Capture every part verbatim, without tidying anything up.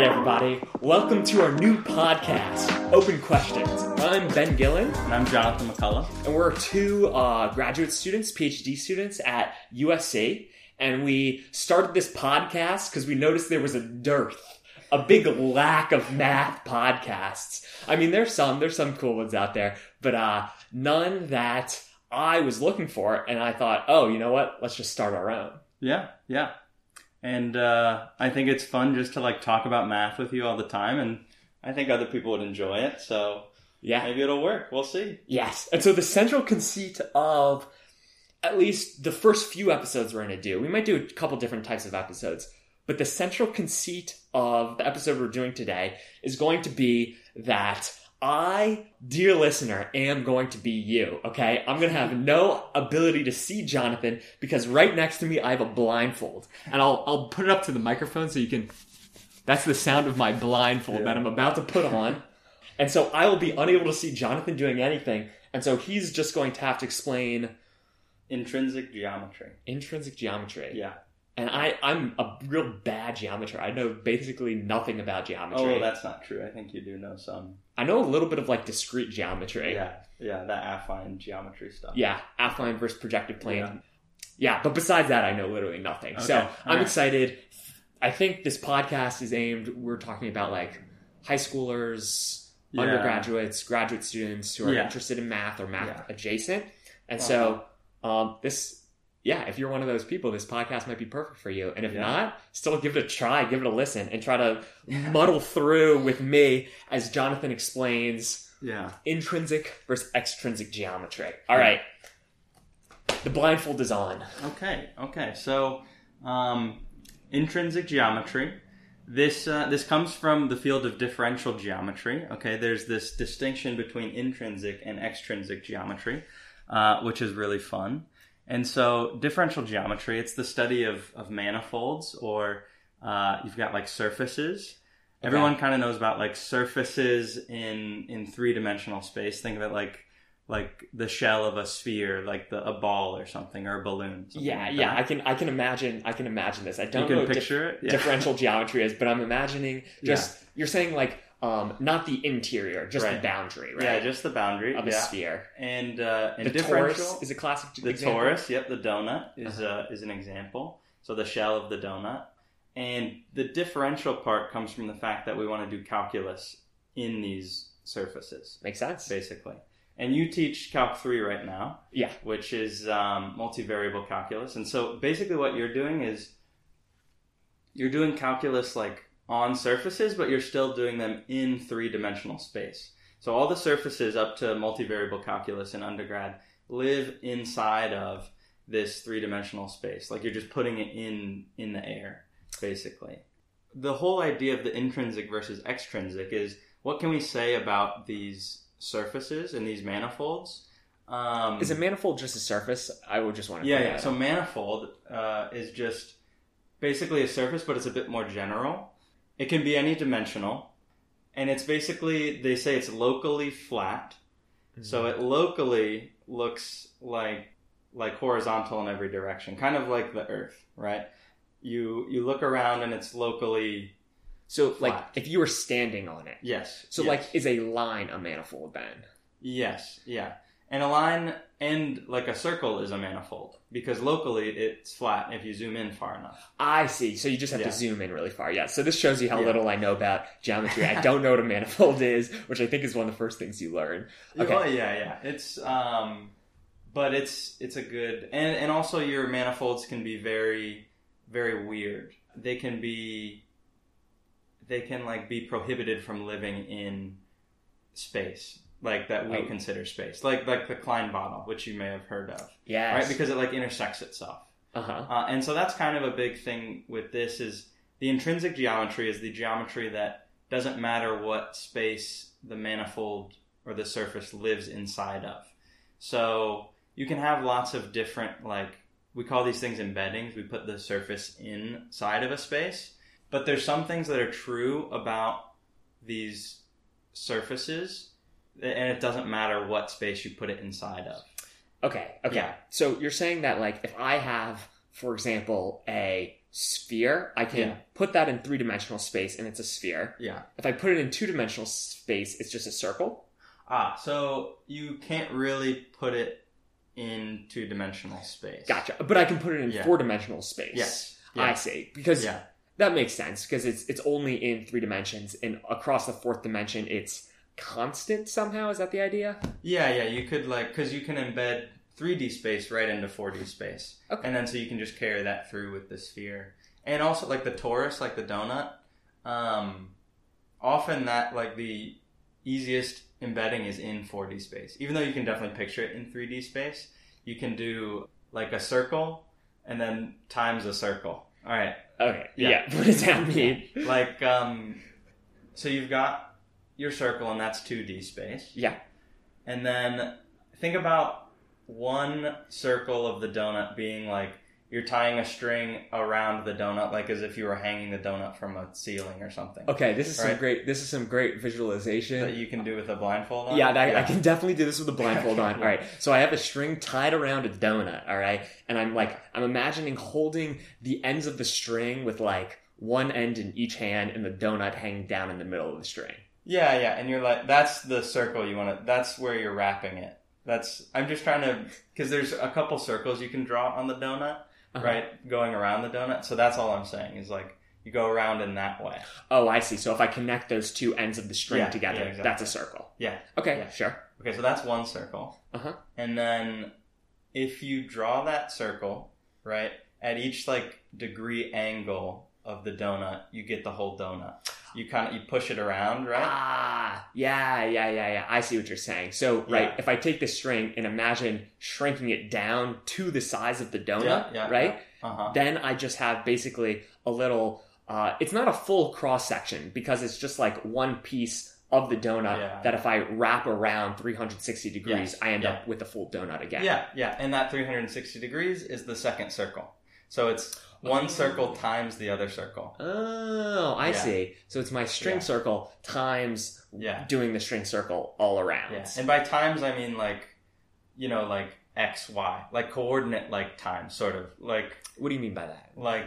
Alright everybody, welcome to our new podcast, Open Questions. I'm Ben Gillen. And I'm Jonathan McCullough. And we're two uh, graduate students, PhD students at U S C. And we started this podcast because we noticed there was a dearth, a big lack of math podcasts. I mean, there's some, there's some cool ones out there, but uh, none that I was looking for. And I thought, oh, you know what? Let's just start our own. Yeah, yeah. And uh, I think it's fun just to like talk about math with you all the time, and I think other people would enjoy it. So yeah, maybe it'll work. We'll see. Yes. And so the central conceit of at least the first few episodes we're going to do, we might do a couple different types of episodes, but the central conceit of the episode we're doing today is going to be that I, dear listener, am going to be you, okay? I'm going to have no ability to see Jonathan because right next to me I have a blindfold. And I'll I'll put it up to the microphone so you can... That's the sound of my blindfold yeah. that I'm about to put on. And so I will be unable to see Jonathan doing anything. And so he's just going to have to explain... Intrinsic geometry. Intrinsic geometry. Yeah. And I, I'm a real bad geometer. I know basically nothing about geometry. Oh, that's not true. I think you do know some. I know a little bit of like discrete geometry. Yeah, yeah, that affine geometry stuff. Yeah, affine versus projective plane. Yeah, yeah, but besides that, I know literally nothing. Okay. So I'm right. excited. I think this podcast is aimed, we're talking about like high schoolers, yeah. undergraduates, graduate students who are yeah. interested in math or math yeah. adjacent. And uh-huh. so um, this... Yeah, if you're one of those people, this podcast might be perfect for you. And if yeah. not, still give it a try, give it a listen, and try to muddle through with me as Jonathan explains yeah. intrinsic versus extrinsic geometry. All yeah. right. The blindfold is on. Okay, okay. So um, intrinsic geometry. This, uh, this comes from the field of differential geometry. Okay, there's this distinction between intrinsic and extrinsic geometry, uh, which is really fun. And so differential geometry, it's the study of, of manifolds, or uh, you've got like surfaces. Okay. Everyone kind of knows about like surfaces in, in three-dimensional space. Think of it like like the shell of a sphere, like the, a ball or something, or a balloon. Yeah, like yeah. I can I can imagine I can imagine this. I don't you can know picture what dif- it? Yeah. differential geometry is, but I'm imagining just yeah. you're saying like Um, not the interior, just right. the boundary, right? Yeah, just the boundary of a yeah. sphere. And uh, and the torus is a classic the example. The torus, yep, the donut is uh-huh. uh, is an example. So the shell of the donut, and the differential part comes from the fact that we want to do calculus in these surfaces. Makes sense, basically. And you teach Calc three right now, yeah, which is um, multivariable calculus. And so basically, what you're doing is you're doing calculus like. on surfaces, but you're still doing them in three-dimensional space. So all the surfaces up to multivariable calculus in undergrad live inside of this three-dimensional space. Like you're just putting it in in the air, basically. The whole idea of the intrinsic versus extrinsic is what can we say about these surfaces and these manifolds? Um, is a manifold just a surface? I would just want to... Yeah, yeah. So manifold uh, is just basically a surface, but it's a bit more general. It can be any dimensional, and it's basically, they say it's locally flat, mm-hmm. so it locally looks like like horizontal in every direction, kind of like the Earth, right? You you look around and it's locally So flat. Like if you were standing on it. Yes. So yes. like is a line a manifold then? Yes, yeah. And a line and like a circle is a manifold because locally it's flat if you zoom in far enough. I see. So you just have yeah. to zoom in really far. Yeah. So this shows you how yeah. little I know about geometry. I don't know what a manifold is, which I think is one of the first things you learn. Okay. Oh, yeah, yeah. It's, um, but it's, it's a good, and, and also your manifolds can be very, very weird. They can be, they can like be prohibited from living in space. Like that we oh. consider space, like like the Klein bottle, which you may have heard of, yeah, right? Because it like intersects itself, uh-huh. uh, and so that's kind of a big thing with this. Is the intrinsic geometry is the geometry that doesn't matter what space the manifold or the surface lives inside of. So you can have lots of different, like we call these things embeddings. We put the surface inside of a space, but there's some things that are true about these surfaces. And it doesn't matter what space you put it inside of. Okay, okay. Yeah. So you're saying that, like, if I have, for example, a sphere, I can yeah. put that in three-dimensional space, and it's a sphere. Yeah. If I put it in two-dimensional space, it's just a circle. Ah, so you can't really put it in two-dimensional space. Gotcha. But I can put it in yeah. four-dimensional space. Yes. Yeah. I see. Because yeah. that makes sense, because it's it's only in three dimensions, and across the fourth dimension, it's constant somehow. Is that the idea? Yeah, yeah. You could, like, because you can embed three D space right into four D space. Okay. And then so you can just carry that through with the sphere. And also, like, the torus, like the donut, um, often that, like, the easiest embedding is in four D space. Even though you can definitely picture it in three D space, you can do, like, a circle and then times a circle. All right. Okay. Yeah. yeah. What does that mean? Like, um, so you've got your circle, and that's two D space. Yeah. And then think about one circle of the donut being like you're tying a string around the donut, like as if you were hanging the donut from a ceiling or something. Okay, this is right? some great. This is some great visualization that you can do with a blindfold on. Yeah, I, yeah. I can definitely do this with a blindfold on. All right, so I have a string tied around a donut. All right, and I'm like I'm imagining holding the ends of the string with like one end in each hand, and the donut hanging down in the middle of the string. Yeah, yeah, and you're like that's the circle you want to. That's where you're wrapping it. That's, I'm just trying to, because there's a couple circles you can draw on the donut, uh-huh. right? Going around the donut. So that's all I'm saying is like, you go around in that way. Oh, I see. So if I connect those two ends of the string yeah, together, yeah, exactly. that's a circle. Yeah. Okay, yeah. sure. Okay, so that's one circle. Uh-huh. And then if you draw that circle, right, at each like degree angle of the donut, you get the whole donut. You kind of you push it around, right? Ah, yeah, yeah, yeah, yeah. I see what you're saying. So, right, yeah. if I take this string and imagine shrinking it down to the size of the donut, yeah, yeah, right? Yeah. Uh-huh. Then I just have basically a little. Uh, it's not a full cross section because it's just like one piece of the donut yeah. that if I wrap around three hundred sixty degrees, yes. I end yeah. up with a full donut again. Yeah, yeah, and that three hundred sixty degrees is the second circle. So it's one oh. circle times the other circle. Oh, I yeah. see. So it's my string yeah. circle times yeah. doing the string circle all around. Yeah. And by times, I mean like, you know, like X, Y, like coordinate like times, sort of like. What do you mean by that? Like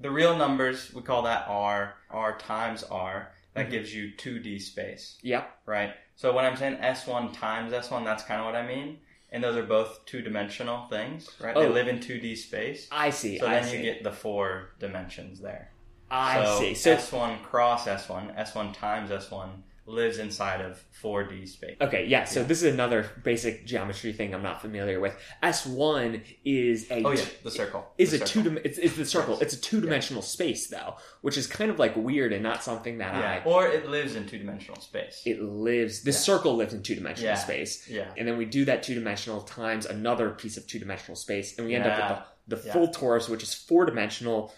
the real numbers, we call that R, R times R. That mm-hmm. gives you two D space. Yeah. Right. So when I'm saying S one times S one, that's kind of what I mean. And those are both two-dimensional things, right? Oh. They live in two D space. I see, So then I see. You get the four dimensions there. I so see. So S one cross S one, S one times S one lives inside of four D space. Okay, yeah, yeah. So this is another basic geometry thing I'm not familiar with. S one is a... Oh, yeah, the circle. Is the a circle. Two, it's, it's the circle. Yes. It's a two-dimensional yeah. space, though, which is kind of, like, weird and not something that yeah. I... Or it lives in two-dimensional space. It lives... The yeah. circle lives in two-dimensional yeah. space. Yeah. And then we do that two-dimensional times another piece of two-dimensional space, and we end yeah. up with the, the yeah. full torus, which is four-dimensional...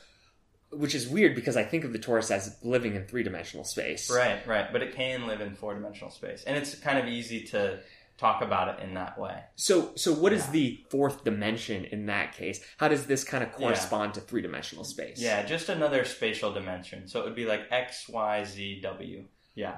Which is weird because I think of the torus as living in three-dimensional space. Right, right. But it can live in four-dimensional space. And it's kind of easy to talk about it in that way. So so what yeah. is the fourth dimension in that case? How does this kind of correspond yeah. to three-dimensional space? Yeah, just another spatial dimension. So it would be like X, Y, Z, W. Yeah.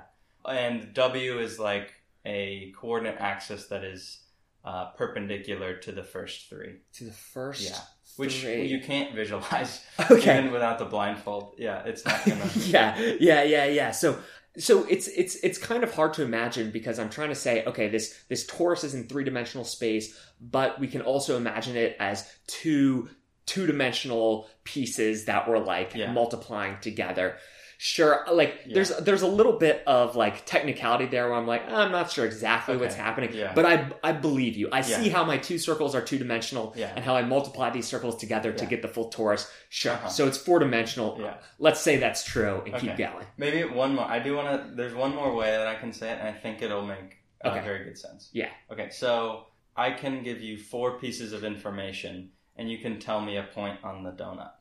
And W is like a coordinate axis that is uh, perpendicular to the first three. To the first Yeah. Which three. You can't visualize okay. even without the blindfold. Yeah, it's not gonna. yeah, yeah, yeah, yeah. So, so it's it's it's kind of hard to imagine because I'm trying to say, okay, this this torus is in three dimensional space, but we can also imagine it as two two dimensional pieces that were like yeah. multiplying together. Sure, like yeah. there's there's a little bit of like technicality there where I'm like oh, I'm not sure exactly okay. what's happening, yeah. but I I believe you. I yeah. see how my two circles are two dimensional yeah. and how I multiply these circles together yeah. to get the full torus. Sure, uh-huh. so it's four dimensional. Yeah. Let's say that's true and okay. keep going. Maybe one more. I do want to. There's one more way that I can say it, and I think it'll make uh, okay. very good sense. Yeah. Okay, so I can give you four pieces of information, and you can tell me a point on the donut.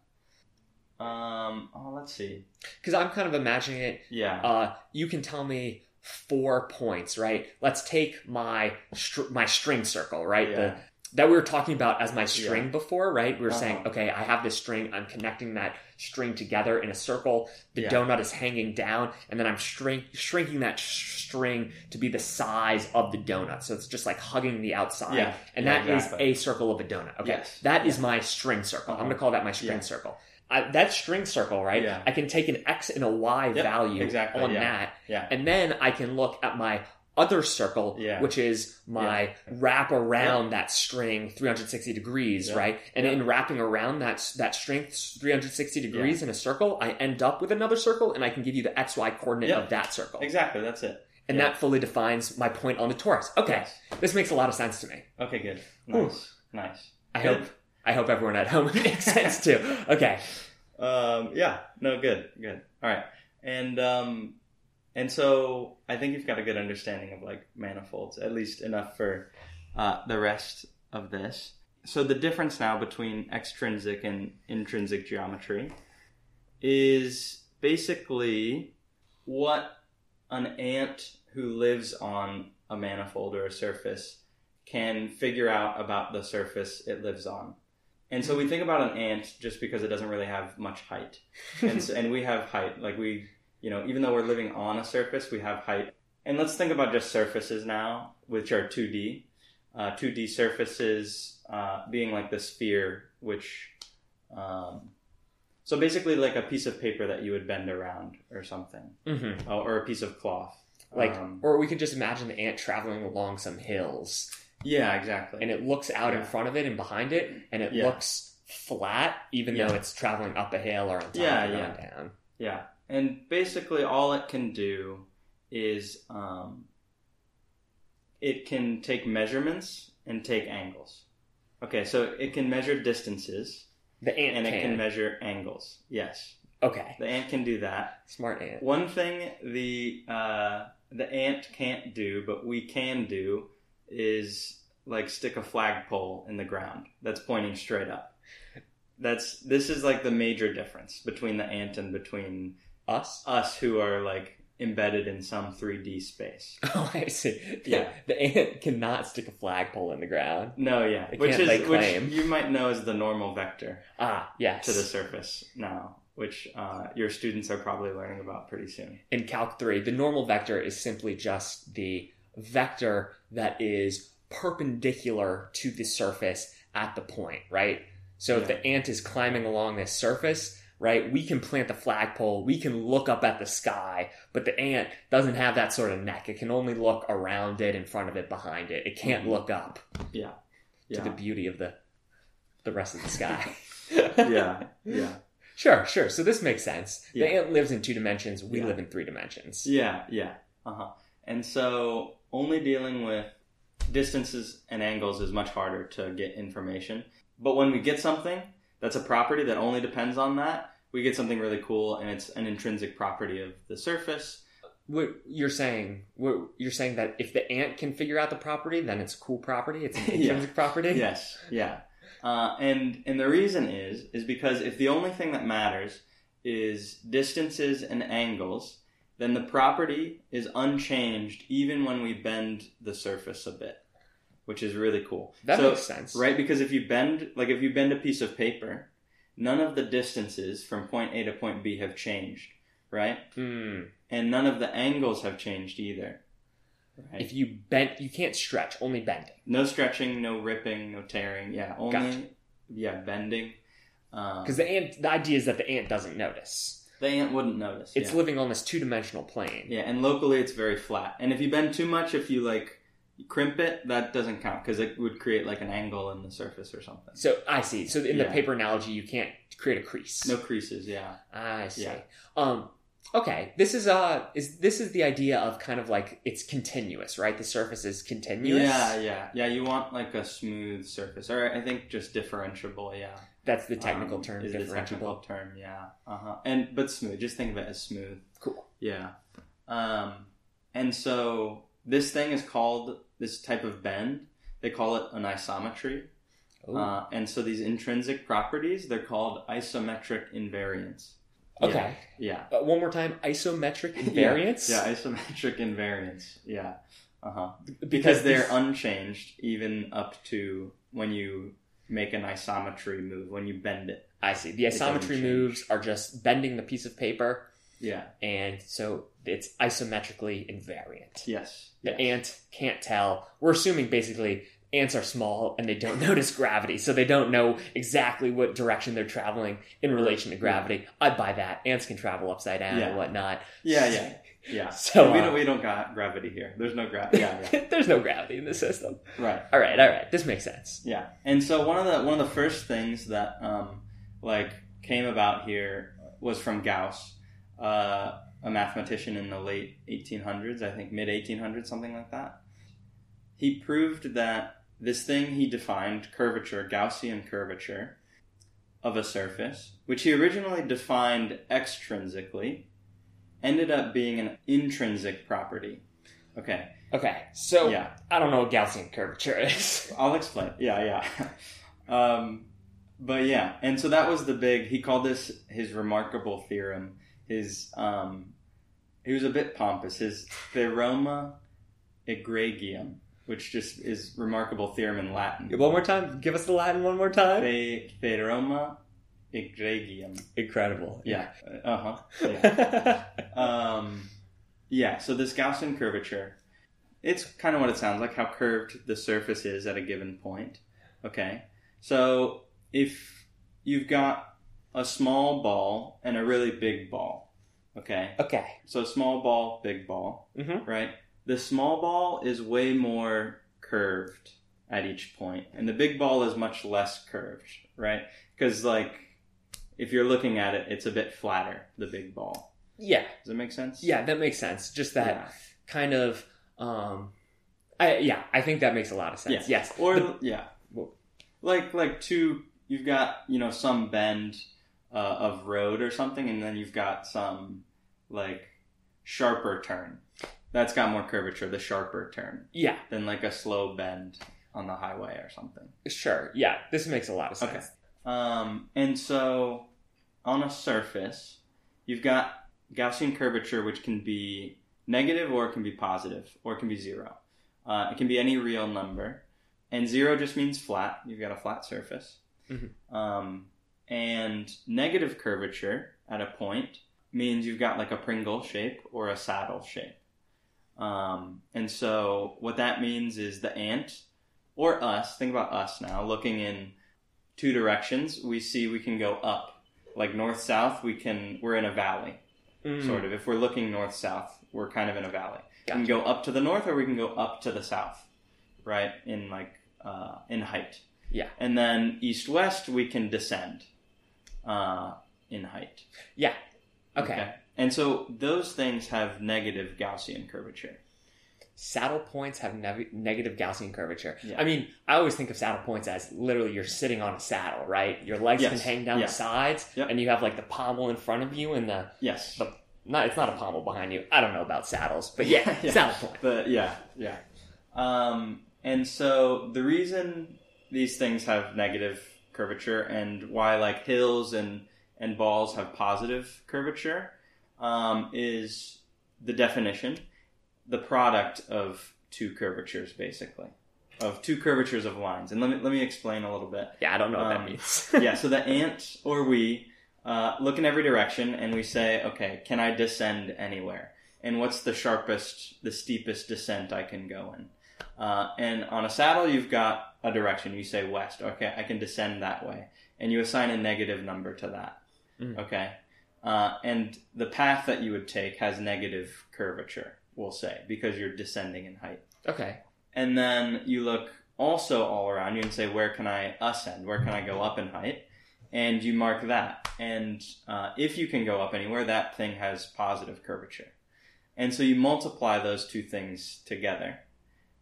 Um, oh, let's see. Because I'm kind of imagining it. Yeah. Uh, you can tell me four points, right? Let's take my str- my string circle, right? Yeah. The that we were talking about as my string yeah. before, right? We were uh-huh. saying, okay, I have this string. I'm connecting that string together in a circle. The yeah. donut is hanging down, and then I'm shrink, shrinking that sh- string to be the size of the donut. So it's just like hugging the outside. Yeah. And yeah, that exactly. is a circle of a donut. Okay, yes. That yeah. is my string circle. Uh-huh. I'm going to call that my string yeah. circle. I, that string circle, right? Yeah. I can take an X and a Y yep. value exactly. on yeah. that. Yeah. And then I can look at my other circle, yeah. which is my yeah. wrap around yeah. that string three hundred sixty degrees, yeah. right? And yeah. in wrapping around that that string three hundred sixty degrees yeah. in a circle, I end up with another circle, and I can give you the X Y coordinate yeah. of that circle. Exactly, that's it. And yeah. that fully defines my point on the torus. Okay, yes. This makes a lot of sense to me. Okay, good. Nice. Ooh. Nice. I good. hope I hope everyone at home makes sense too. Okay. Um, yeah, no, good, good. All right. And... Um, And so I think you've got a good understanding of like manifolds, at least enough for uh, the rest of this. So the difference now between extrinsic and intrinsic geometry is basically what an ant who lives on a manifold or a surface can figure out about the surface it lives on. And so we think about an ant just because it doesn't really have much height. And, so, and we have height, like we... You know, even though we're living on a surface, we have height. And let's think about just surfaces now, which are two D. Uh, two D surfaces uh, being like the sphere, which... Um, so basically like a piece of paper that you would bend around or something. Mm-hmm. Uh, or a piece of cloth. Like, um, or we could just imagine the ant traveling along some hills. Yeah, exactly. And it looks out yeah. in front of it and behind it, and it yeah. looks flat, even yeah. though it's traveling up a hill or on top yeah, and yeah. on down. Yeah. And basically all it can do is um, it can take measurements and take angles. Okay, so it can measure distances. The ant and can. it can measure angles. Yes. Okay. The ant can do that. Smart ant. One thing the uh, the ant can't do, but we can do, is like stick a flagpole in the ground that's pointing straight up. That's this is like the major difference between the ant and between Us? Us who are, like, embedded in some three D space. Oh, I see. Yeah. yeah. The ant cannot stick a flagpole in the ground. No, yeah. It which can't is, lay claim. Which you might know is the normal vector. Ah, yes. To the surface now, which uh, your students are probably learning about pretty soon. In Calc three, the normal vector is simply just the vector that is perpendicular to the surface at the point, right? So yeah. if the ant is climbing along this surface... Right, we can plant the flagpole, we can look up at the sky, but the ant doesn't have that sort of neck. It can only look around it, in front of it, behind it. It can't look up. Yeah. yeah. To the beauty of the the rest of the sky. yeah. Yeah. Sure, sure. So this makes sense. Yeah. The ant lives in two dimensions, we yeah. live in three dimensions. Yeah, yeah. Uh-huh. And so only dealing with distances and angles is much harder to get information. But when we get something that's a property that only depends on that, we get something really cool, and it's an intrinsic property of the surface. What you're saying, what you're saying that if the ant can figure out the property, then it's a cool property. It's an intrinsic yeah. property. Yes. Yeah. Uh, and and the reason is is because if the only thing that matters is distances and angles, then the property is unchanged even when we bend the surface a bit, which is really cool. That so, makes sense, right? Because if you bend, like if you bend a piece of paper, none of the distances from point A to point B have changed, right? Mm. And none of the angles have changed either. Right? If you bent, you can't stretch, only bending. No stretching, no ripping, no tearing. Yeah, only gotcha. yeah bending. Because um, the ant, the idea is that the ant doesn't notice. The ant wouldn't notice. It's yeah. living on this two-dimensional plane. Yeah, and locally it's very flat. And if you bend too much, if you like crimp it, that doesn't count because it would create like an angle in the surface or something. So I see. So in yeah. the paper analogy, you can't create a crease. No creases. Yeah. I see. Yeah. Um, okay. This is uh is this is the idea of kind of like it's continuous, right? The surface is continuous. Yeah. Yeah. Yeah. You want like a smooth surface, or I think just differentiable. Yeah. That's the technical um, term. Is differentiable. The technical term. Yeah. Uh huh. And but smooth. Just think of it as smooth. Cool. Yeah. Um. And so this thing is called, this type of bend, they call it an isometry. Uh, and so these intrinsic properties, they're called isometric invariants. Okay. Yeah. yeah. Uh, one more time, isometric invariants? yeah. yeah, isometric invariants. Yeah. Uh-huh. Because, because they're this... unchanged even up to when you make an isometry move, when you bend it. I see. The isometry moves are just bending the piece of paper. Yeah. And so it's isometrically invariant. Yes. The yes. ant can't tell. We're assuming basically ants are small and they don't notice gravity, so they don't know exactly what direction they're traveling in relation to gravity. Yeah. I'd buy that. Ants can travel upside down yeah. and whatnot. Yeah, yeah. Yeah. So we um, don't we don't got gravity here. There's no gravity. Yeah, yeah. There's no gravity in the system. Right. All right. All right. This makes sense. Yeah. And so one of the one of the first things that um like came about here was from Gauss, uh, a mathematician in the late eighteen hundreds, I think mid eighteen hundreds, something like that. He proved that this thing he defined, curvature, Gaussian curvature of a surface, which he originally defined extrinsically, ended up being an intrinsic property. Okay. Okay. So, yeah. I don't know what Gaussian curvature is. I'll explain. Yeah, yeah. um, but yeah, and so that was the big, he called this his remarkable theorem. His, um, he was a bit pompous. His Theorema Egregium, which just is remarkable theorem in Latin. One more time? Give us the Latin one more time. The Theorema Egregium. Incredible. Yeah. Uh-huh. Yeah. um, yeah, so this Gaussian curvature, it's kind of what it sounds like, how curved the surface is at a given point. Okay. So if you've got a small ball and a really big ball, okay? Okay. So small ball, big ball, mm-hmm. right? The small ball is way more curved at each point, and the big ball is much less curved, right? Because, like, if you're looking at it, it's a bit flatter, the big ball. Yeah. Does that make sense? Yeah, that makes sense. Just that yeah. kind of, um, I, yeah, I think that makes a lot of sense. Yeah. Yes. Or, the, yeah. Like, like two, you've got, you know, some bend uh, of road or something, and then you've got some, like, sharper turn. That's got more curvature, the sharper turn. Yeah. Than like a slow bend on the highway or something. Sure. Yeah. This makes a lot of sense. Okay. Um, and so on a surface, you've got Gaussian curvature, which can be negative or it can be positive or it can be zero. Uh, it can be any real number. And zero just means flat. You've got a flat surface. Mm-hmm. Um, and negative curvature at a point means you've got like a Pringle shape or a saddle shape. Um, and so what that means is the ant or us, think about us now, looking in two directions, we see we can go up like north, south. We can, we're in a valley mm. sort of, if we're looking north, south, we're kind of in a valley. Gotcha. We can go up to the north or we can go up to the south, right? In like, uh, in height. Yeah. And then east, west, we can descend, uh, in height. Yeah. Okay. Okay. And so those things have negative Gaussian curvature. Saddle points have ne- negative Gaussian curvature. Yeah. I mean, I always think of saddle points as literally you're sitting on a saddle, right? Your legs yes. can hang down yes. the sides, yep. and you have like the pommel in front of you and the... Yes. The, not, it's not a pommel behind you. I don't know about saddles, but yeah, yeah. saddle point. But yeah, yeah. Um, and so the reason these things have negative curvature and why like hills and... and balls have positive curvature, um, is the definition, the product of two curvatures, basically, of two curvatures of lines. And let me let me explain a little bit. Yeah, I don't know um, what that means. Yeah, so the ant or we uh, look in every direction and we say, okay, can I descend anywhere? And what's the sharpest, the steepest descent I can go in? Uh, and on a saddle, you've got a direction. You say west. Okay, I can descend that way. And you assign a negative number to that. Okay. Uh, and the path that you would take has negative curvature, we'll say, because you're descending in height. Okay. And then you look also all around you and say, where can I ascend? Where can I go up in height? And you mark that. And uh, if you can go up anywhere, that thing has positive curvature. And so you multiply those two things together,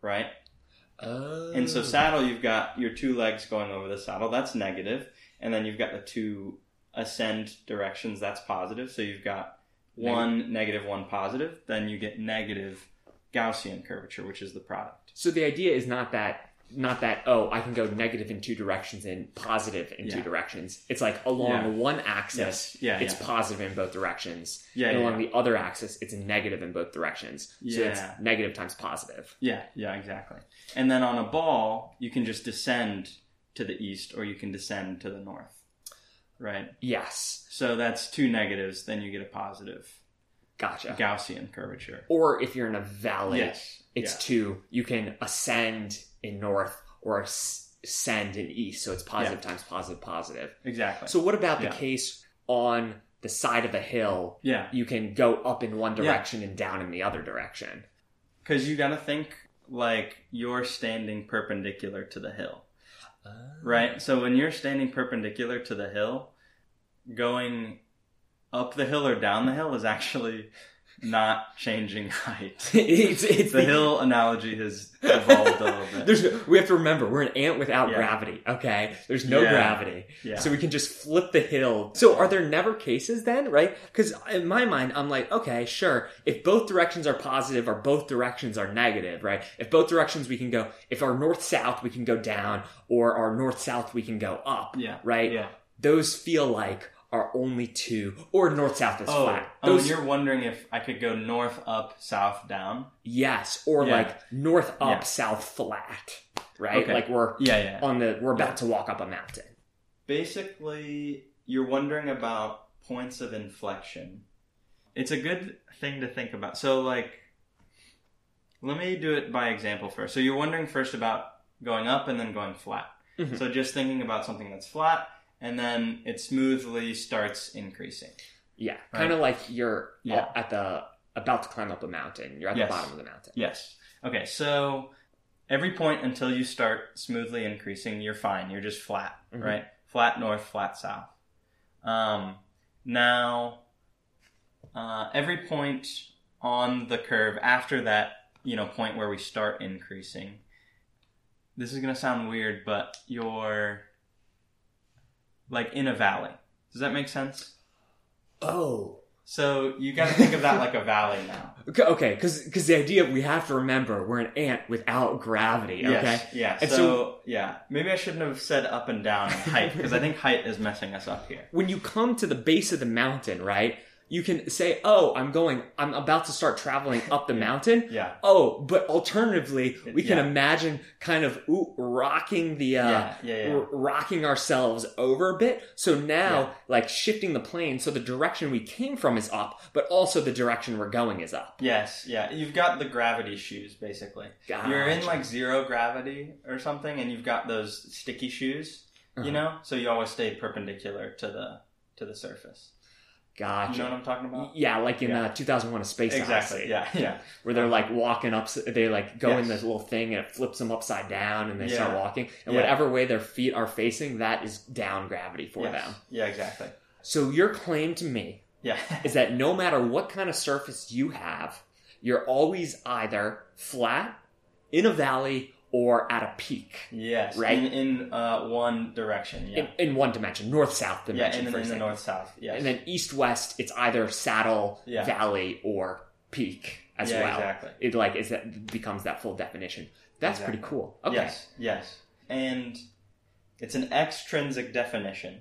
right? Oh. And so saddle, you've got your two legs going over the saddle. That's negative. And then you've got the two... ascend directions, that's positive. So you've got one negative, one positive. Then you get negative Gaussian curvature, which is the product. So the idea is not that not that, oh, I can go negative in two directions and positive in yeah. two directions. It's like along yeah. one axis, yes. yeah, it's yeah. positive in both directions. Yeah, and yeah, along yeah. the other axis, it's negative in both directions. Yeah. So it's negative times positive. Yeah, yeah, exactly. And then on a ball, you can just descend to the east or you can descend to the north, right? Yes. So that's two negatives, then you get a positive. Gotcha. Gaussian curvature. Or if you're in a valley, yes. it's yeah. two. You can ascend in north or ascend in east. So it's positive yeah. times positive, positive. Exactly. So what about the yeah. case on the side of a hill? Yeah. You can go up in one direction yeah. and down in the other direction. Because you got to think like you're standing perpendicular to the hill. Oh. Right? So when you're standing perpendicular to the hill, going up the hill or down the hill is actually not changing height. it's, it's the, the hill analogy has evolved a little bit. There's no, we have to remember, we're an ant without yeah. gravity, okay? There's no yeah. gravity. Yeah. So we can just flip the hill. So are there never cases then, right? Because in my mind, I'm like, okay, sure. If both directions are positive or both directions are negative, right? If both directions we can go, if our north-south we can go down or our north-south we can go up, yeah. right? Yeah. Those feel like are only two, or north-south is oh, flat. Oh, Those, you're wondering if I could go north, up, south, down? Yes, or yeah. like north, up, yeah. south, flat, right? Okay. Like we're yeah, yeah. on the we're about yeah. to walk up a mountain. Basically, you're wondering about points of inflection. It's a good thing to think about. So like, let me do it by example first. So you're wondering first about going up and then going flat. Mm-hmm. So just thinking about something that's flat, and then it smoothly starts increasing. Yeah. Right? Kind of like you're yeah. at the about to climb up a mountain. You're at yes. the bottom of the mountain. Yes. Okay. So every point until you start smoothly increasing, you're fine. You're just flat, mm-hmm. right? Flat north, flat south. Um, now, uh, every point on the curve after that, you know, point where we start increasing, this is going to sound weird, but you're like in a valley. Does that make sense? Oh. So you got to think of that like a valley now. Okay, because because the idea we have to remember, we're an ant without gravity, okay? Yes, yeah, and so, so yeah. Maybe I shouldn't have said up and down and height, because I think height is messing us up here. When you come to the base of the mountain, right, you can say, oh, I'm going, I'm about to start traveling up the mountain. Yeah. Oh, but alternatively, we can yeah. imagine kind of ooh, rocking the, uh, yeah. Yeah, yeah. R- rocking ourselves over a bit. So now, yeah. like shifting the plane, so the direction we came from is up, but also the direction we're going is up. Yes, yeah. You've got the gravity shoes, basically. Gotcha. You're in like zero gravity or something, and you've got those sticky shoes, uh-huh. you know? So you always stay perpendicular to the to the surface. Gotcha. You know what I'm talking about? Yeah, like in yeah. uh, two thousand one A Space Odyssey. Exactly, yeah, yeah. Where they're like walking up, they like go yes. in this little thing and it flips them upside down and they yeah. start walking. And yeah. whatever way their feet are facing, that is down gravity for yes. them. Yeah, exactly. So your claim to me yeah. is that no matter what kind of surface you have, you're always either flat, in a valley, or at a peak. Yes, right? in, in uh, one direction, yeah. In, in one dimension, north-south dimension. Yeah, in, in the north-south, yes. And then east-west, it's either saddle, yeah. valley, or peak as yeah, well. Exactly. It like is that becomes that full definition. That's exactly. pretty cool. Okay. Yes, yes. And it's an extrinsic definition,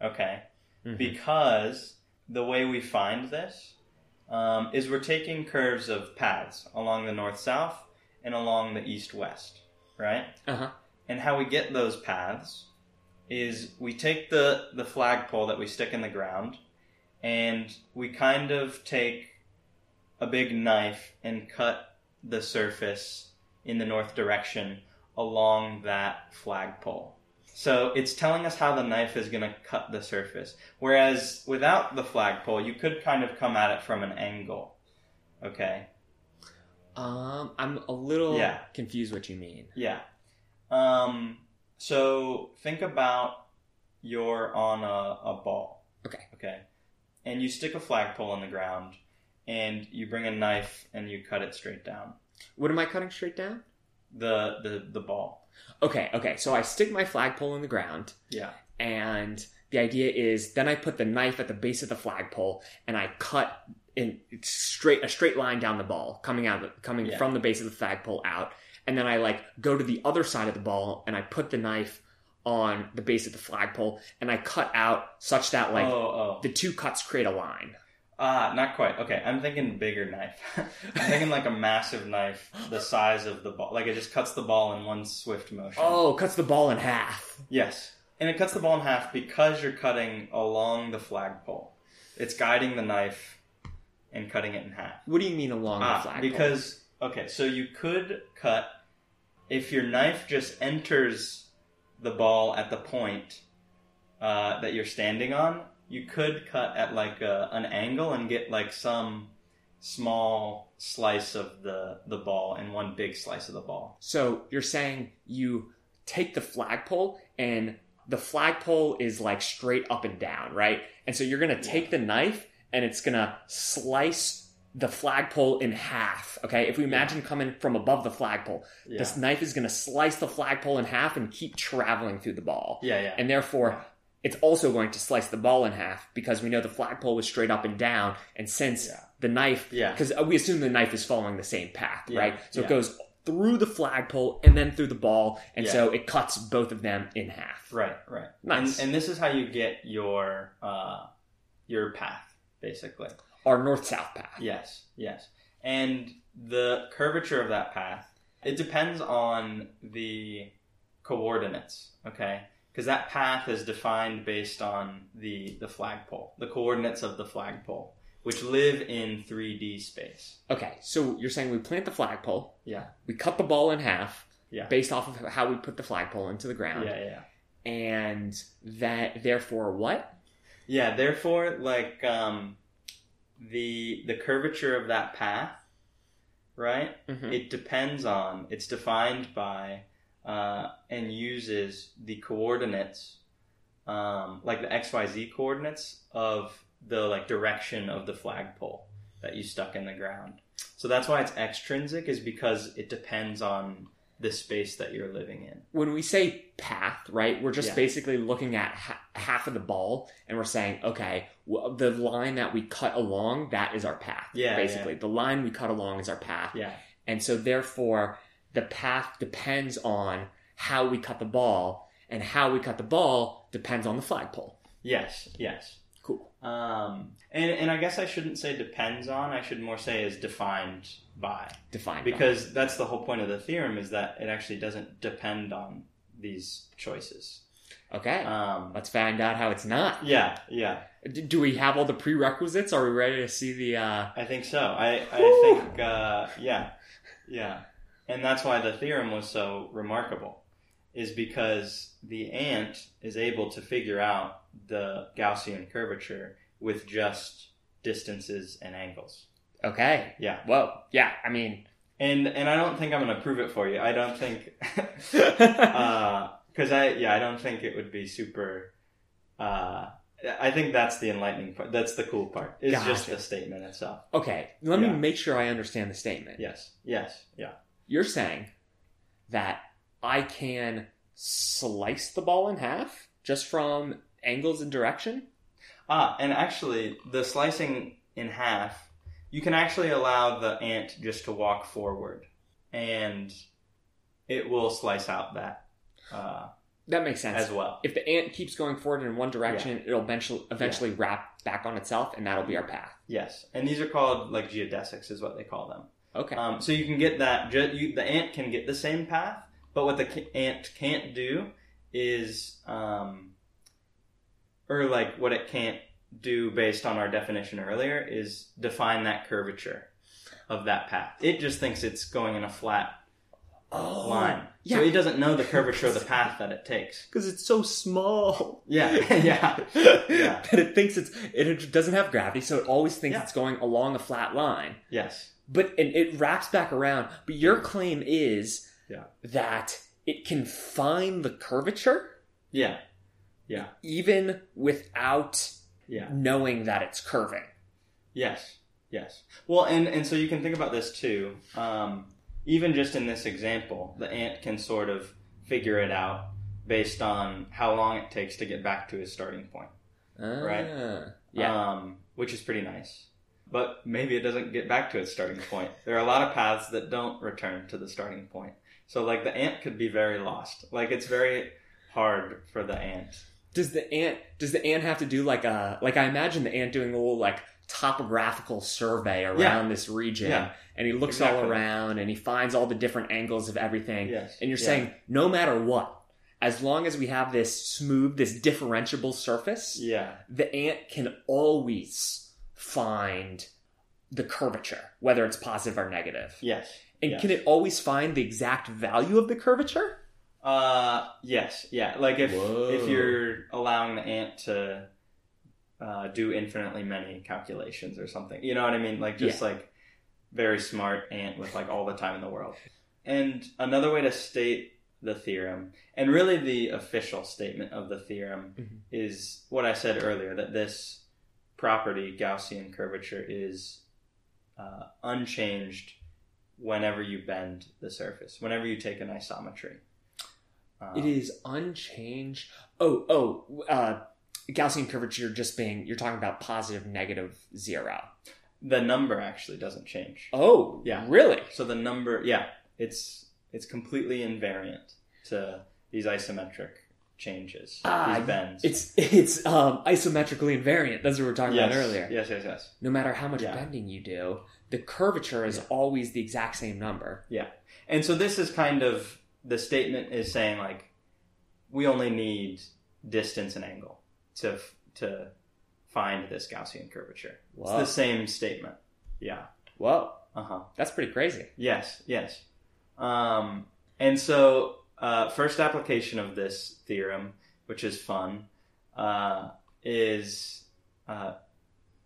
okay? Mm-hmm. Because the way we find this um, is we're taking curves of paths along the north-south and along the east-west. Right? Uh-huh. And how we get those paths is we take the, the flagpole that we stick in the ground and we kind of take a big knife and cut the surface in the north direction along that flagpole. So it's telling us how the knife is going to cut the surface. Whereas without the flagpole, you could kind of come at it from an angle. Okay? Um, I'm a little yeah. confused what you mean. Yeah. Um, so think about you're on a, a ball. Okay. Okay. And you stick a flagpole in the ground and you bring a knife and you cut it straight down. What am I cutting straight down? The, the, the ball. Okay. Okay. So I stick my flagpole in the ground. Yeah. And the idea is then I put the knife at the base of the flagpole and I cut in straight a straight line down the ball, coming out of the, coming yeah. from the base of the flagpole out, and then I like go to the other side of the ball and I put the knife on the base of the flagpole and I cut out such that like oh, oh. the two cuts create a line. Ah, not quite. Okay, I'm thinking bigger knife. I'm thinking like a massive knife the size of the ball. Like it just cuts the ball in one swift motion. Oh, cuts the ball in half. Yes. And it cuts the ball in half because you're cutting along the flagpole. It's guiding the knife and cutting it in half. What do you mean along ah, the flagpole? Because, okay, so you could cut if your knife just enters the ball at the point uh, that you're standing on. You could cut at, like, a, an angle and get, like, some small slice of the, the ball and one big slice of the ball. So you're saying you take the flagpole, and the flagpole is, like, straight up and down, right? And so you're going to take the knife, and it's going to slice the flagpole in half, okay? If we imagine yeah. coming from above the flagpole, yeah. this knife is going to slice the flagpole in half and keep traveling through the ball. Yeah, yeah. And therefore... Yeah. It's also going to slice the ball in half because we know the flagpole was straight up and down. And since yeah. the knife, because yeah. we assume the knife is following the same path, yeah. right? So yeah. it goes through the flagpole and then through the ball. And yeah. so it cuts both of them in half. Right, right. Nice. And, and this is how you get your uh, your path, basically. Our north-south path. Yes, yes. And the curvature of that path, it depends on the coordinates, okay? Because that path is defined based on the, the flagpole, the coordinates of the flagpole, which live in three D space. Okay, so you're saying we plant the flagpole. Yeah. We cut the ball in half yeah. based off of how we put the flagpole into the ground. Yeah, yeah. And that, therefore, what? Yeah, therefore, like, um, the the curvature of that path, right? Mm-hmm. It depends on, it's defined by... Uh, and uses the coordinates, um, like the X Y Z coordinates of the like direction of the flagpole that you stuck in the ground. So that's why it's extrinsic, is because it depends on the space that you're living in. When we say path, right, we're just yeah. basically looking at ha- half of the ball, and we're saying, okay, well, the line that we cut along, that is our path. Yeah, basically, yeah. the line we cut along is our path. Yeah, and so therefore. The path depends on how we cut the ball, and how we cut the ball depends on the flagpole. Yes, yes. Cool. Um, and, and I guess I shouldn't say depends on, I should more say is defined by. Defined by. Because that's the whole point of the theorem, is that it actually doesn't depend on these choices. Okay. Um, Let's find out how it's not. Yeah, yeah. Do we have all the prerequisites? Are we ready to see the... Uh... I think so. I, I think, uh, yeah, yeah. And that's why the theorem was so remarkable, is because the ant is able to figure out the Gaussian curvature with just distances and angles. Okay. Yeah. Whoa. Yeah. I mean... And and I don't think I'm going to prove it for you. I don't think... Because uh, I, yeah, I don't think it would be super... Uh, I think that's the enlightening part. That's the cool part. It's gotcha. Just the statement itself. Okay. Let yeah. me make sure I understand the statement. Yes. Yes. Yeah. You're saying that I can slice the ball in half just from angles and direction? Ah, and actually, the slicing in half, you can actually allow the ant just to walk forward, and it will slice out that. Uh, that makes sense. As well. If the ant keeps going forward in one direction, yeah. it'll eventually, eventually yeah. wrap back on itself, and that'll be our path. Yes, and these are called, like, geodesics is what they call them. Okay. Um, so you can get that, ju- you, the ant can get the same path, but what the ca- ant can't do is, um, or like what it can't do based on our definition earlier, is define that curvature of that path. It just thinks it's going in a flat oh, line. Yeah. So it doesn't know the curvature of the path that it takes. Because it's so small. Yeah, yeah. yeah. That it thinks it's, it doesn't have gravity, so it always thinks yeah. it's going along a flat line. Yes. But and it wraps back around. But your claim is yeah. that it can find the curvature, yeah, yeah, even without yeah. knowing that it's curving. Yes, yes. Well, and, and so you can think about this too. Um, even just in this example, the ant can sort of figure it out based on how long it takes to get back to his starting point, ah, right? Yeah, um, which is pretty nice. But maybe it doesn't get back to its starting point. There are a lot of paths that don't return to the starting point. So like the ant could be very lost. Like it's very hard for the ant. Does the ant does the ant have to do like a like I imagine the ant doing a little like topographical survey around yeah. this region yeah. and he looks exactly. all around and he finds all the different angles of everything. Yes. And you're yeah. saying no matter what, as long as we have this smooth, this differentiable surface, yeah. the ant can always find the curvature, whether it's positive or negative. Yes. And yes. can it always find the exact value of the curvature? Uh, yes. Yeah. Like if Whoa. if you're allowing the ant to uh, do infinitely many calculations or something, you know what I mean? Like just yeah. like very smart ant with like all the time in the world. And another way to state the theorem, and really the official statement of the theorem, mm-hmm. is what I said earlier, that this property, Gaussian curvature, is uh, unchanged whenever you bend the surface, whenever you take an isometry. Um, it is unchanged. Oh, oh, uh, Gaussian curvature just being, you're talking about positive, negative, zero. The number actually doesn't change. Oh, yeah. Really? So the number, yeah, it's it's completely invariant to these isometric changes, ah, these bends. It's it's um, isometrically invariant. That's what we were talking yes. about earlier. Yes, yes, yes. No matter how much yeah. bending you do, the curvature is yeah. always the exact same number. Yeah. And so this is kind of, the statement is saying, like, we only need distance and angle to to find this Gaussian curvature. Whoa. It's the same statement. Yeah. Whoa. Uh-huh. That's pretty crazy. Yes, yes. Um, and so uh, first application of this theorem, which is fun, uh, is uh,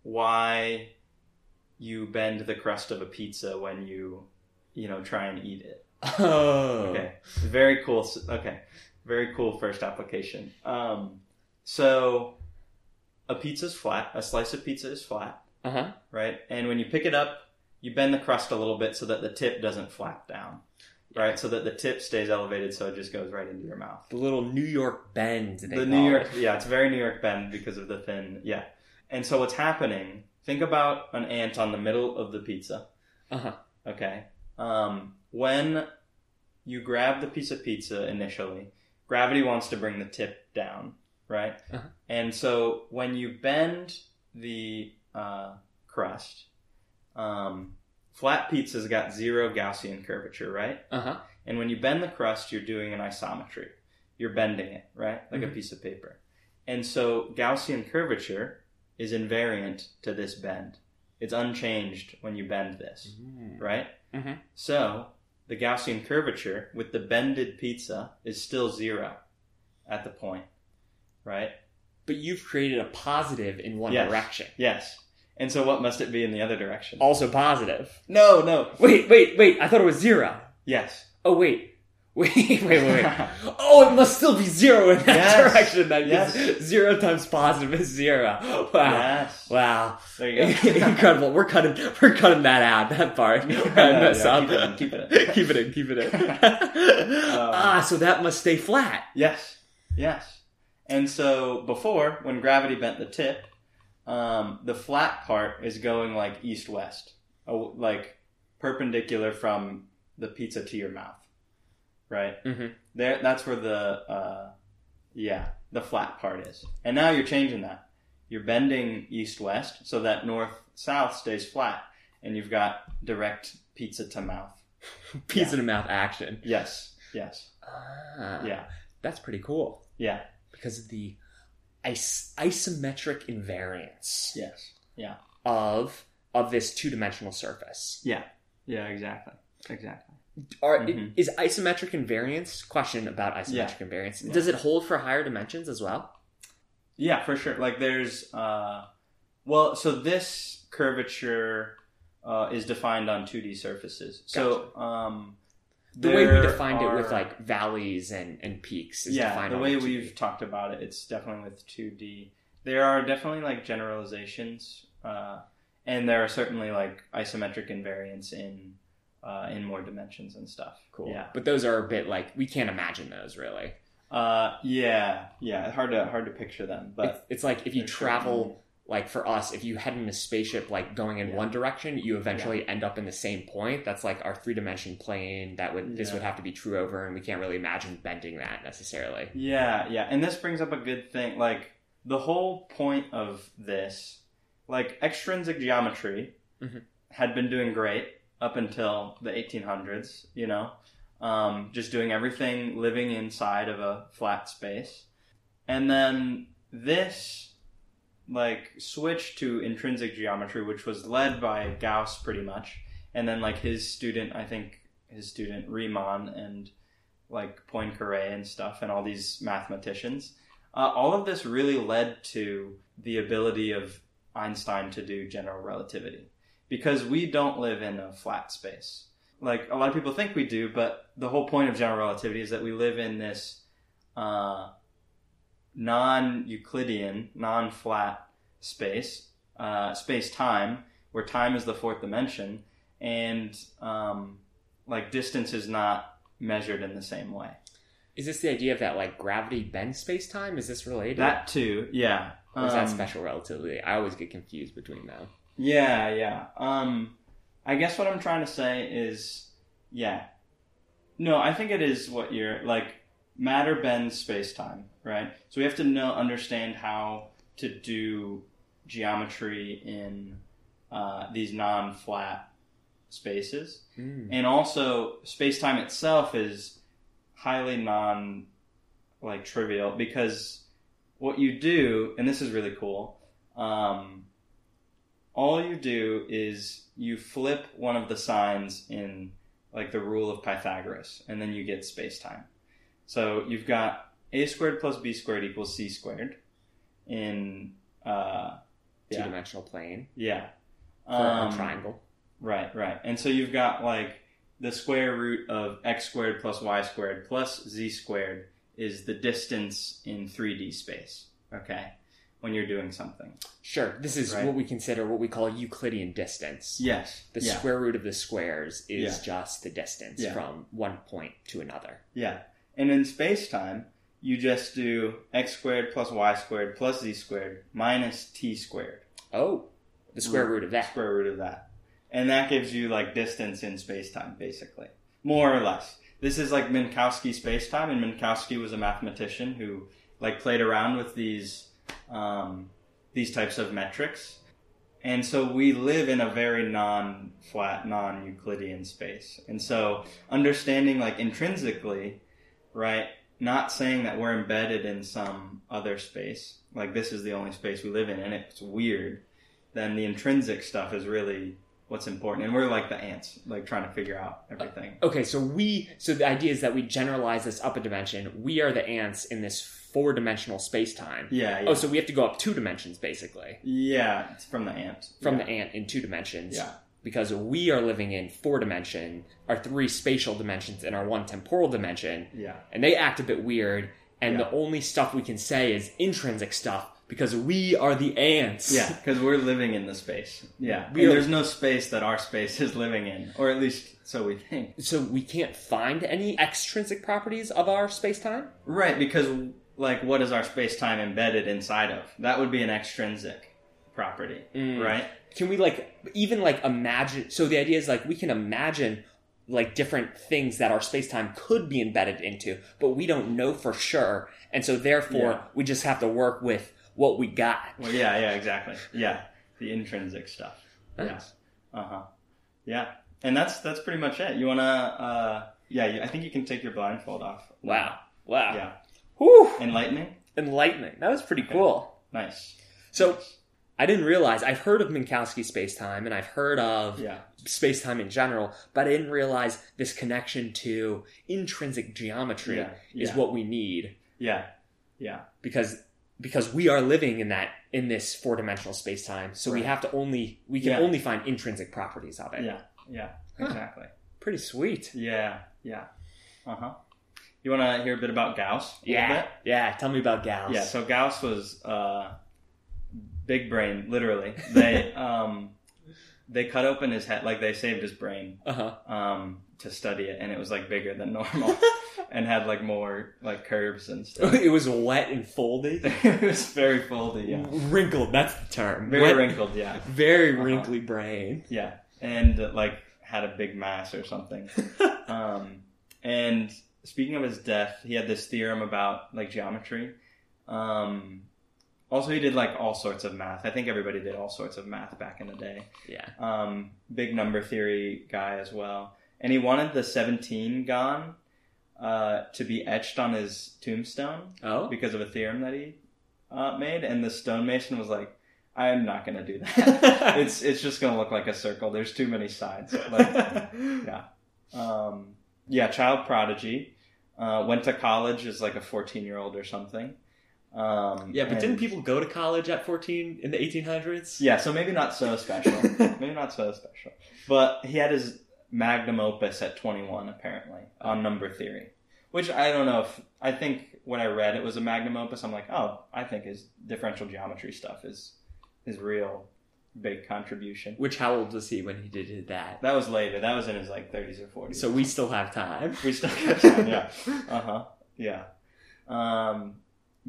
why you bend the crust of a pizza when you, you know, try and eat it. Oh. Okay. Very cool. Okay. Very cool first application. Um, so a pizza's flat. A slice of pizza is flat. Uh-huh. Right? And when you pick it up, you bend the crust a little bit so that the tip doesn't flap down. Right? Yeah. So that the tip stays elevated so it just goes right into your mouth. The little New York bend. The New York, yeah, it's a very New York bend because of the thin, yeah. And so what's happening, think about an ant on the middle of the pizza. Uh-huh. Okay. Um, when you grab the piece of pizza initially, gravity wants to bring the tip down, right? Uh-huh. And so when you bend the uh, crust, um, flat pizza's got zero Gaussian curvature, right? Uh-huh. And when you bend the crust, you're doing an isometry. You're bending it, right? Like mm-hmm. a piece of paper. And so Gaussian curvature is invariant to this bend. It's unchanged when you bend this, mm. right? Mm-hmm. So the Gaussian curvature with the bended pizza is still zero at the point, right? But you've created a positive in one yes. direction. Yes. And so what must it be in the other direction? Also positive. No, no. Wait, wait, wait. I thought it was zero. Yes. Oh, wait. Wait, wait, wait, wait. Oh, it must still be zero in that yes. direction. That yes. means zero times positive is zero. Wow. Yes. Wow. There you go. Incredible. We're cutting we're cutting that out, that part. Yeah, no, yeah. Keep it in. Keep it in. Keep it in. um, ah, so that must stay flat. Yes. Yes. And so before, when gravity bent the tip, um, the flat part is going like east-west, like perpendicular from the pizza to your mouth. Right? Mm-hmm. There, that's where the, uh, yeah, the flat part is. And now you're changing that. You're bending east-west so that north-south stays flat. And you've got direct pizza-to-mouth. Pizza-to-mouth yeah. action. Yes, yes. Ah, yeah. That's pretty cool. Yeah. Because of the is- isometric invariance. Yes, yeah. Of, of this two-dimensional surface. Yeah, yeah, exactly, exactly. Are, mm-hmm. Is isometric invariance, question about isometric yeah. invariance, yeah. does it hold for higher dimensions as well? Yeah, for sure. Like there's, uh, well, so this curvature uh, is defined on two D surfaces. Gotcha. So um, the way we defined are, it with like valleys and, and peaks is yeah, defined on two D. Yeah, the way we've talked about it, it's definitely with two D. There are definitely like generalizations, uh, and there are certainly like isometric invariants in... Uh, in more dimensions and stuff. Cool. Yeah. But those are a bit like, we can't imagine those really. Uh, yeah. Yeah. Hard to, hard to picture them, but it's, it's like if you travel like for us, if you head in a spaceship like going in yeah. one direction, you eventually yeah. end up in the same point. That's like our three-dimension plane. That would yeah. this would have to be true over, and we can't really imagine bending that necessarily. Yeah, yeah. And this brings up a good thing. Like the whole point of this, like extrinsic geometry mm-hmm. had been doing great up until the eighteen hundreds, you know, um, just doing everything living inside of a flat space. And then this like switch to intrinsic geometry, which was led by Gauss pretty much, and then like his student, I think his student Riemann and like Poincaré and stuff, and all these mathematicians. Uh, all of this really led to the ability of Einstein to do general relativity, because we don't live in a flat space. Like a lot of people think we do, but the whole point of general relativity is that we live in this uh, non-Euclidean, non-flat space, uh, space-time, where time is the fourth dimension, and um, like distance is not measured in the same way. Is this the idea of that like gravity bends space-time? Is this related? That too, yeah. Or is um, that special relativity? I always get confused between them. Yeah, yeah. Um, I guess what I'm trying to say is, yeah. No, I think it is what you're, like, matter bends space-time, right? So we have to know, understand how to do geometry in uh, these non-flat spaces. Mm. And also, space-time itself is highly non, like, trivial, because what you do, and this is really cool, um, all you do is you flip one of the signs in, like, the rule of Pythagoras, and then you get space-time. So you've got a squared plus b squared equals c squared in uh, yeah. two-dimensional plane. Yeah. For um, a triangle. Right, right. And so you've got, like, the square root of x squared plus y squared plus z squared is the distance in three D space, okay, when you're doing something. Sure. This is right? what we consider what we call Euclidean distance. Yes. The yeah. square root of the squares is yeah. just the distance yeah. from one point to another. Yeah. And in space-time, you just do x squared plus y squared plus z squared minus t squared. Oh, the square root of that. Square root of that. And that gives you, like, distance in space-time, basically. More or less. This is, like, Minkowski space-time, and Minkowski was a mathematician who, like, played around with these, um, these types of metrics. And so we live in a very non-flat, non-Euclidean space. And so understanding, like, intrinsically... Right, not saying that we're embedded in some other space, like this is the only space we live in and it's weird, then the intrinsic stuff is really what's important. And we're like the ants, like trying to figure out everything. Okay, so we, so the idea is that we generalize this up a dimension. We are the ants in this four-dimensional space-time. Yeah, yeah. Oh, so we have to go up two dimensions, basically. Yeah, it's from the ant. From yeah. the ant in two dimensions. Yeah. Because we are living in four dimension, our three spatial dimensions, and our one temporal dimension. Yeah. And they act a bit weird. And yeah. the only stuff we can say is intrinsic stuff because we are the ants. Yeah, because we're living in the space. Yeah. We and are, there's no space that our space is living in, or at least so we think. So we can't find any extrinsic properties of our space-time? Right, because, like, what is our space-time embedded inside of? That would be an extrinsic property, mm. right? Can we, like, even, like, imagine... So the idea is, like, we can imagine, like, different things that our space-time could be embedded into, but we don't know for sure. And so, therefore, yeah. we just have to work with what we got. Well, yeah, yeah, exactly. Yeah, the intrinsic stuff. Yes. Yeah. Uh-huh. Yeah. And that's that's pretty much it. You want to... Uh, yeah, I think you can take your blindfold off. Wow. Wow. Yeah. Whew. Enlightening? Enlightening. That was pretty okay. cool. Nice. So... Nice. I didn't realize, I've heard of Minkowski space-time, and I've heard of yeah. space-time in general, but I didn't realize this connection to intrinsic geometry yeah. is yeah. what we need. Yeah, yeah. Because because we are living in that in this four-dimensional space-time, so right. we have to only, we can yeah. only find intrinsic properties of it. Yeah, yeah, huh. exactly. Pretty sweet. Yeah, yeah. Uh-huh. You want to hear a bit about Gauss? A yeah, bit? yeah, tell me about Gauss. Yeah, so Gauss was... Uh, Big brain, literally. They um, they cut open his head, like they saved his brain uh-huh. um, to study it, and it was like bigger than normal and had like more like curves and stuff. It was wet and foldy? It was very foldy, yeah. Wrinkled, that's the term. Very wet, wrinkled, yeah. Very uh-huh. wrinkly brain. Yeah, and uh, like had a big mass or something. um, and speaking of his death, he had this theorem about like geometry. Um, also, he did like all sorts of math. I think everybody did all sorts of math back in the day. Yeah. Um, big number theory guy as well. And he wanted the seventeen gone uh, to be etched on his tombstone oh. because of a theorem that he uh, made. And the stonemason was like, I'm not going to do that. it's it's just going to look like a circle. There's too many sides. Like, yeah. Um, yeah, child prodigy. Uh, went to college as like a fourteen-year-old or something. Um, yeah, but and, didn't people go to college at fourteen in the eighteen hundreds? Yeah, so maybe not so special. maybe not so special. But he had his magnum opus at twenty-one, apparently, on number theory. Which I don't know if... I think when I read it was a magnum opus, I'm like, oh, I think his differential geometry stuff is his real big contribution. Which, how old was he when he did that? That was later. That was in his, like, thirties or forties. So we still have time. We still have time, yeah. Uh-huh. Yeah. Um...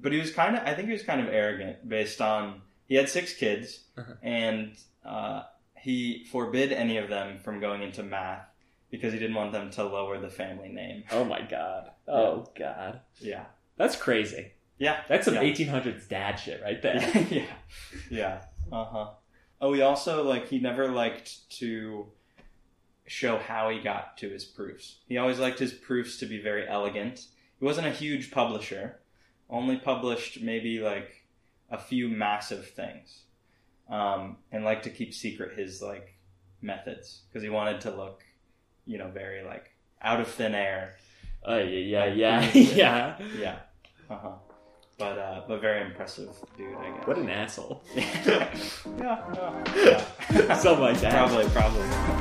But he was kind of, I think he was kind of arrogant based on, he had six kids uh-huh. and uh, he forbid any of them from going into math because he didn't want them to lower the family name. Oh my God. Oh yeah. God. Yeah. That's crazy. Yeah. That's some yeah. eighteen hundreds dad shit right there. yeah. Yeah. Uh-huh. Oh, he also, like, he never liked to show how he got to his proofs. He always liked his proofs to be very elegant. He wasn't a huge publisher. Only published maybe like a few massive things, um, and liked to keep secret his like methods because he wanted to look, you know, very like out of thin air. Oh uh, yeah, yeah, yeah, yeah, yeah. Uh-huh. But uh, but very impressive dude, I guess. What an asshole! yeah, yeah, yeah. Something like that. Probably, probably.